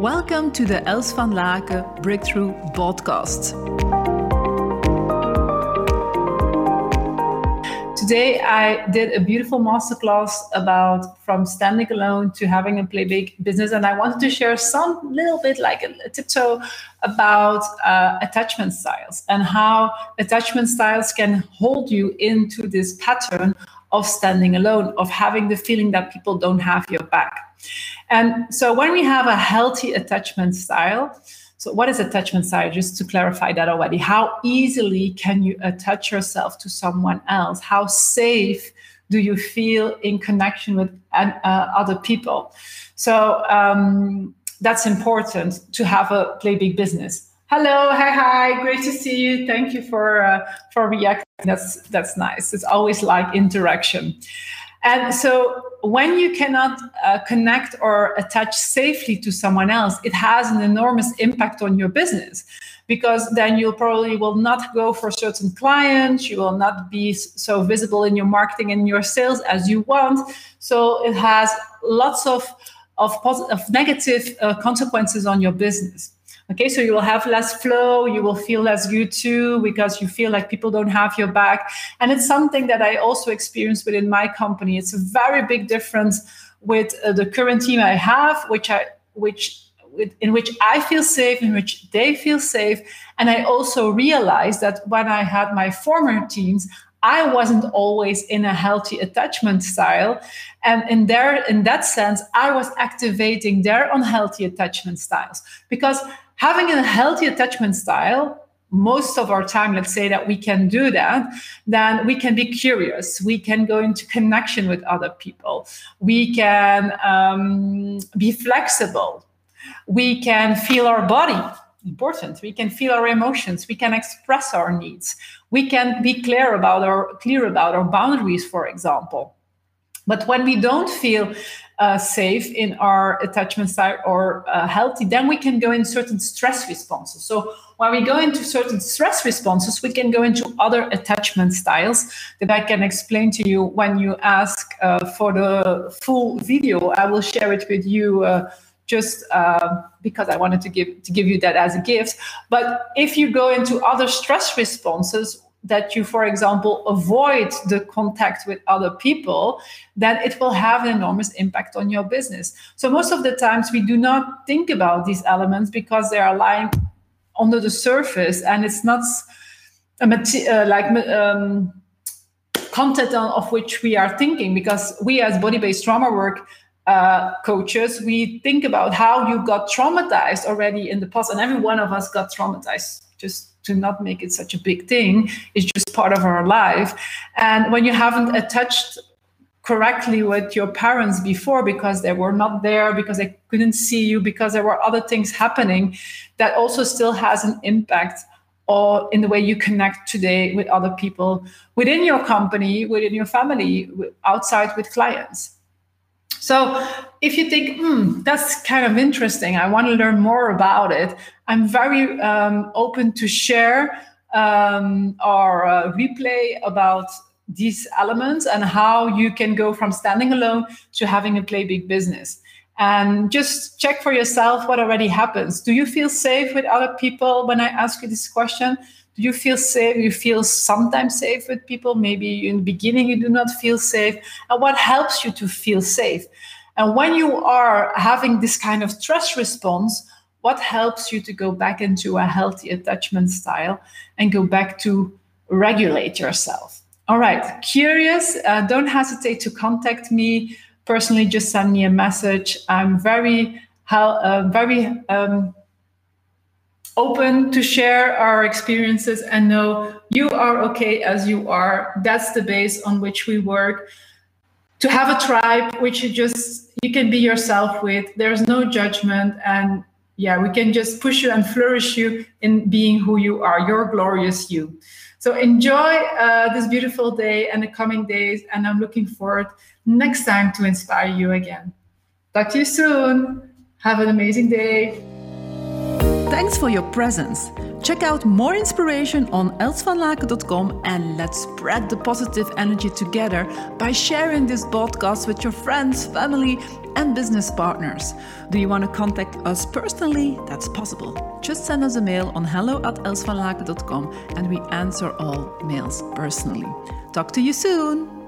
Welcome to the Els van Laken Breakthrough Podcast. Today I did a beautiful masterclass about from standing alone to having a play big business, and I wanted to share some little bit like a tiptoe about attachment styles and how attachment styles can hold you into this pattern of standing alone, of having the feeling that people don't have your back. And so when we have a healthy attachment style, so what is attachment style? Just to clarify that already, how easily can you attach yourself to someone else? How safe do you feel in connection with other people? So that's important to have a play big business. Hello, hi, great to see you. Thank you for reacting. That's nice. It's always like interaction. And so when you cannot connect or attach safely to someone else, it has an enormous impact on your business, because then you probably will not go for certain clients. You will not be so visible in your marketing and your sales as you want. So it has lots of negative consequences on your business. Okay, so you will have less flow, you will feel less good too, because you feel like people don't have your back. And it's something that I also experienced within my company. It's a very big difference with the current team I have, in which I feel safe, in which they feel safe. And I also realized that when I had my former teams, I wasn't always in a healthy attachment style. And in that sense, I was activating their unhealthy attachment styles. Because having a healthy attachment style, most of our time, let's say that we can do that, then we can be curious. We can go into connection with other people. We can be flexible. We can feel our body. Important. We can feel our emotions. We can express our needs. We can be clear about our boundaries, for example. But when we don't feel safe in our attachment style or healthy, then we can go in certain stress responses. So when we go into certain stress responses, we can go into other attachment styles that I can explain to you when you ask for the full video. I will share it with you just because I wanted to give you that as a gift. But if you go into other stress responses, that you, for example, avoid the contact with other people, then it will have an enormous impact on your business. So most of the times we do not think about these elements because they are lying under the surface, and it's not content of which we are thinking, because we as body-based trauma work coaches, we think about how you got traumatized already in the past, and every one of us got traumatized. Just to not make it such a big thing, it's just part of our life. And when you haven't attached correctly with your parents before, because they were not there, because they couldn't see you, because there were other things happening, that also still has an impact or in the way you connect today with other people within your company, within your family, outside with clients. So if you think, that's kind of interesting, I want to learn more about it, I'm very open to share our replay about these elements and how you can go from standing alone to having a play big business. And just check for yourself what already happens. Do you feel safe with other people when I ask you this question? Do you feel safe? You feel sometimes safe with people. Maybe in the beginning you do not feel safe. And what helps you to feel safe? And when you are having this kind of stress response, what helps you to go back into a healthy attachment style and go back to regulate yourself? All right, curious. Don't hesitate to contact me personally. Just send me a message. I'm very open to share our experiences, and know you are okay as you are. That's the base on which we work. To have a tribe, which you can be yourself with. There's no judgment, and we can just push you and flourish you in being who you are, your glorious you. So enjoy this beautiful day and the coming days, and I'm looking forward next time to inspire you again. Talk to you soon. Have an amazing day. Thanks for your presence. Check out more inspiration on elsvanlaken.com and let's spread the positive energy together by sharing this podcast with your friends, family and business partners. Do you want to contact us personally? That's possible. Just send us a mail on hello@elsvanlaken.com and we answer all mails personally. Talk to you soon!